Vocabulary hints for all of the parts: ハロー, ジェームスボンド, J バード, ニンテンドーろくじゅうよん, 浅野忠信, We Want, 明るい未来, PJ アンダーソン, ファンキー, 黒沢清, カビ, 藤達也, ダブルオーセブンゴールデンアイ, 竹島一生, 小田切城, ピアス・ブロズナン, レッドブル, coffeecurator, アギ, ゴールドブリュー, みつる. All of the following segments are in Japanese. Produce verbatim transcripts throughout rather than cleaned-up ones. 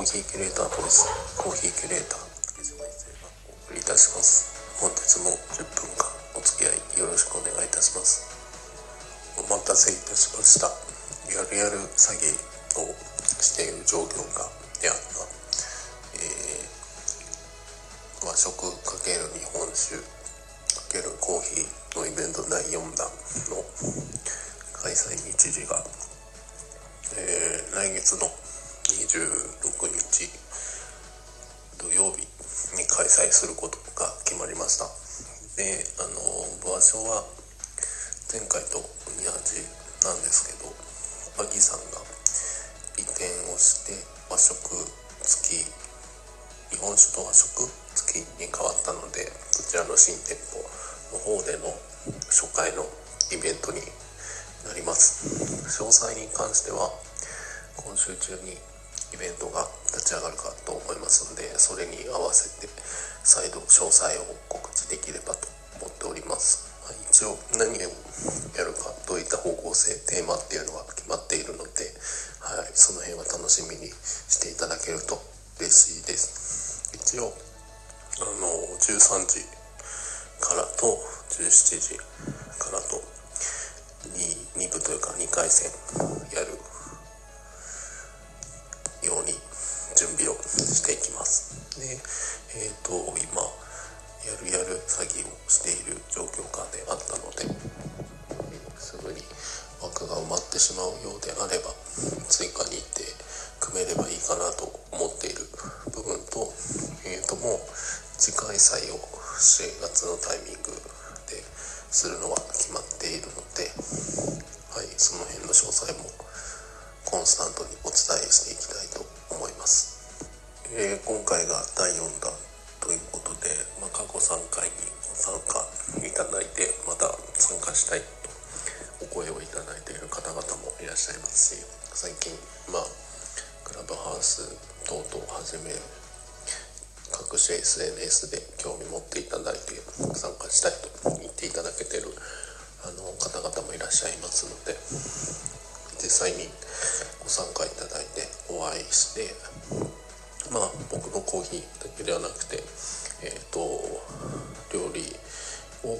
コーヒーキュレーターボイスコーヒーキュレーター竹島一生がお送りいたします。本日もじゅっぷんかんお付き合いよろしくお願いいたします。お待たせいたしました。やるやる詐欺をしている状況がであった、えー、和食×日本酒×コーヒーのイベントだいよんだんの開催日時が、えー、来月のにじゅうろくにち土曜日に開催することが決まりました。で、あの場所は前回と同じなんですけど、アギさんが移転をして和食付き日本酒と和食付きに変わったので、こちらの新店舗の方での初回のイベントになります。詳細に関しては今週中にイベントが立ち上がるかと思いますので、それに合わせて再度詳細を告知できればと思っております。一応何をやるか、どういった方向性、テーマっていうのが決まっているので、はい、その辺は楽しみにしていただけると嬉しいです。一応あのじゅうさんじからとじゅうしちじからと 2, 2部というかにかいせんやるように準備をしていきます。で、えーと今やるやる詐欺をしている状況下であったので、すぐに枠が埋まってしまうようであれば追加に行って組めればいいかなと思っている部分と、えーともう次開催をしがつのタイミングでするのは決まっているので、はい、その辺の詳細もコンスタントにお伝えしていきたいと思います。えー、今回がだいよんだんということで、まあ、過去さんかいにご参加いただいて、また参加したいとお声をいただいている方々もいらっしゃいますし、最近、まあ、クラブハウス等々はじめ各種 エスエヌエス で興味持っていただいて参加したいと言っていただけているあの方々もいらっしゃいますので、実際にご参加いただいてお会いして、まあ、僕のコーヒーだけではなくて、えーと、料理を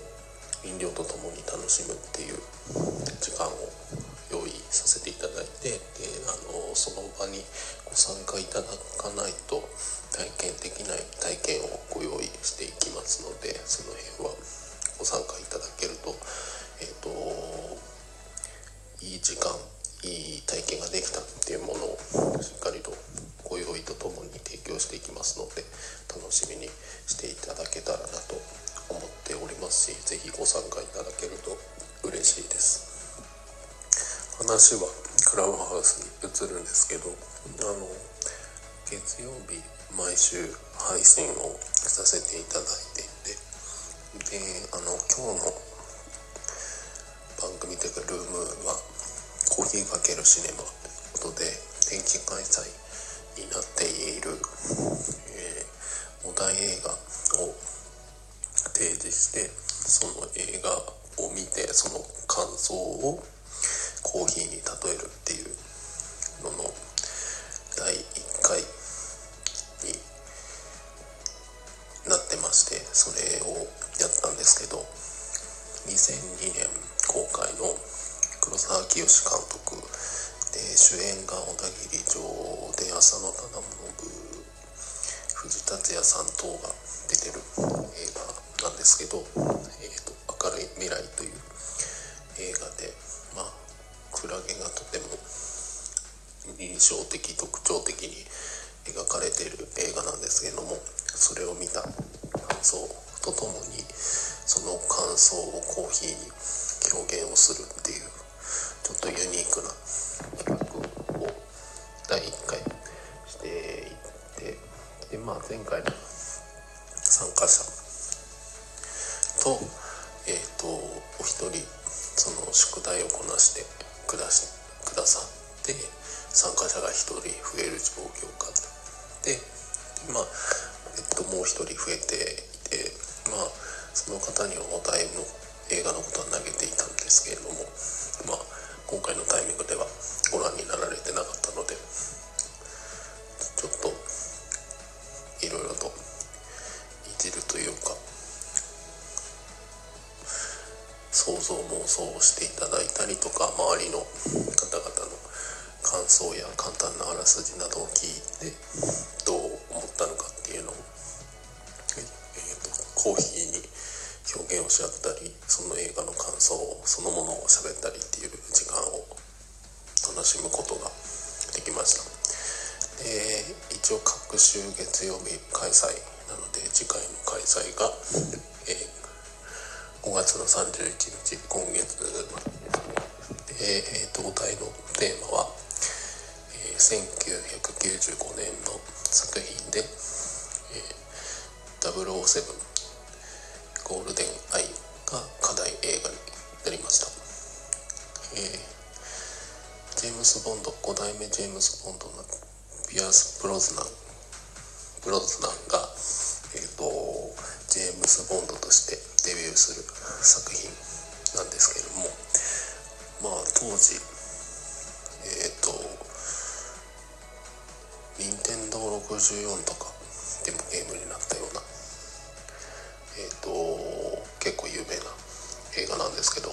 飲料とともに楽しむっていう時間を用意させていただいて、で、あのその場にご参加いただかないと体験できない体験をご用意していきますので、その辺はご参加いただけると、えーと、いい時間、いい体験ができたっていうものをしっかりとご用意とともに提供していきますので、楽しみにしていただけたらなと思っておりますし、ぜひご参加いただけると嬉しいです。話はクラブハウスに移るんですけど、あの月曜日毎週配信をさせていただいていて、で、あの今日の番組というかルームはコーヒー×シネマということで、定期開催になっている、えー、お題映画を提示して、その映画を見てその感想をコーヒーに例えるっていうののだいいっかいになってまして、それをやったんですけど、にせんにねん公開の黒沢清監督で、主演が小田切城で浅野忠信、藤達也さん等が出てる映画なんですけど、えーと、明るい未来という映画で、まあ、クラゲがとても印象的、特徴的に描かれている映画なんですけども、それを見た感想とともにその感想をコーヒーに表現をするっていうちょっとユニークな企画をだいいっかいしていって、で、まあ、前回の参加者と、えーと、お一人その宿題をこなしてくだし、くださって参加者が一人増える状況下で、で、まあ、えっと、もう一人増えていて、まあ、その方にお題の映画のことは投げていたんですけれども、まあ、今回のタイミングではご覧になられてなかったので、ちょっと想像妄想をしていただいたりとか、周りの方々の感想や簡単なあらすじなどを聞いてどう思ったのかっていうのを、えー、とコーヒーに表現をし合ったり、その映画の感想そのものを喋ったりっていう時間を楽しむことができました。で、一応各週月曜日開催なので、次回の開催が、えー、ごがつのさんじゅういちにち、今月ですね。で、えーと、お題のテーマはせんきゅうひゃくきゅうじゅうごねんの作品で、えー、ダブルオーセブンゴールデンアイが課題映画になりました。えー、ジェームスボンド、ごだいめジェームスボンドのピアス・ブロズナンブロズナンが、えーと、ジェームスボンドとしてデビューする作品なんですけれども、まあ当時えーとニンテンドーろくじゅうよんとかでもゲームになったような、えー、と結構有名な映画なんですけど、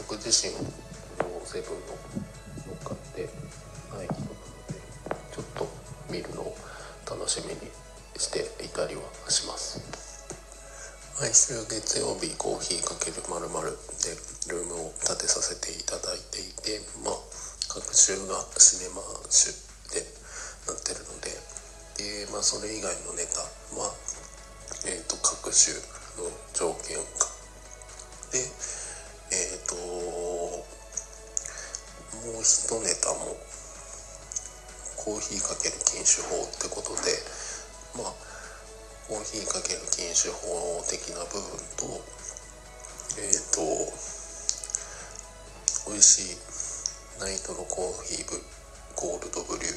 僕自身もセブンの乗っかってない人なのでちょっと見るのを楽しみにしていたりはします。毎週月曜日コーヒー×〇〇でルームを立てさせていただいていて、まあ各週がシネマ週でなってるので、で、まあ、それ以外のネタは、えー、と各種の条件化で、えー、ともう一ネタもコーヒーかける禁酒法ってことで、まあ、コーヒーかける禁酒法的な部分と、えー、と美味しいナイトのコーヒーブゴールドブリュー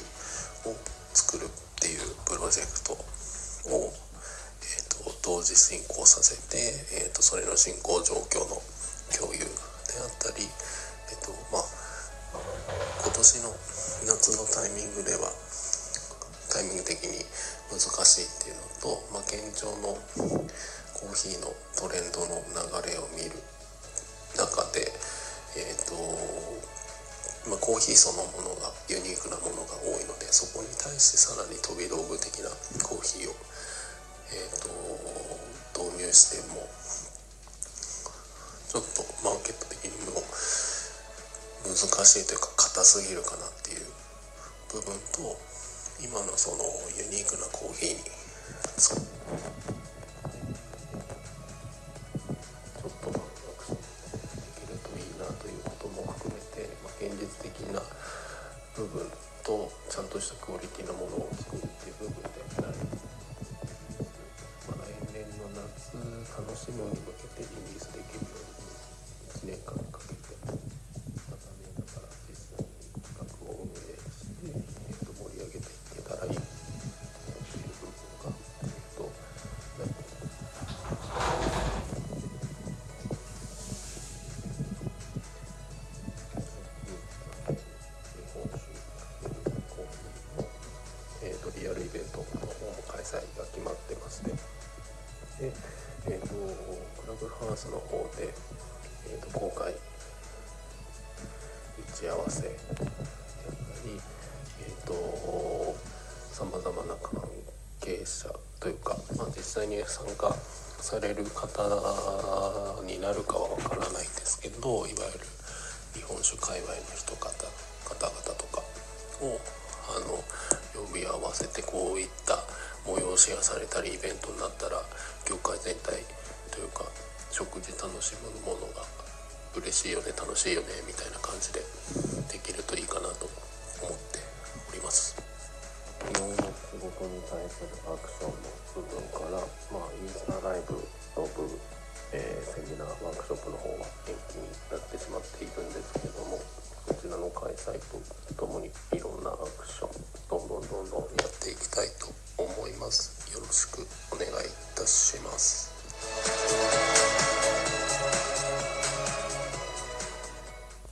を作るっていうプロジェクトを、えー、と同時進行させて、えー、とそれの進行状況の共有であったり、えーとまあ、今年の夏のタイミングではタイミング的に難しいっていうのと、まあ、現状のコーヒーのトレンドの流れを見る中で、えーとまあ、コーヒーそのものがユニークなものが多いので、そこに対してさらに飛び道具的なコーヒーを、えー、と導入してもちょっとマーケット的にも難しいというか硬すぎるかなっていう部分と、今のそのユニークなコーヒーにちょっと満足できるといいなということも含めて、まあ、現実的な部分とちゃんとしたクオリティのものを作るっていう部分で、来年の夏楽しむに向けてリリースできるようにいちねんかんかけて、またねだから実際に企画を運営して、えー、と盛り上げていけたらいいという部分が、えー、と実際に参加される方になるかはわからないですけど、いわゆる日本酒界隈の人方々とかをあの呼び合わせて、こういった催しがされたりイベントになったら業界全体というか食事楽しむものが嬉しいよね、楽しいよねみたいな感じでできるといいかなと思っております。昨日の仕事に対するアクションの部分から、まあ、インスタライブの部、えー、セミナーワークショップの方は延期になって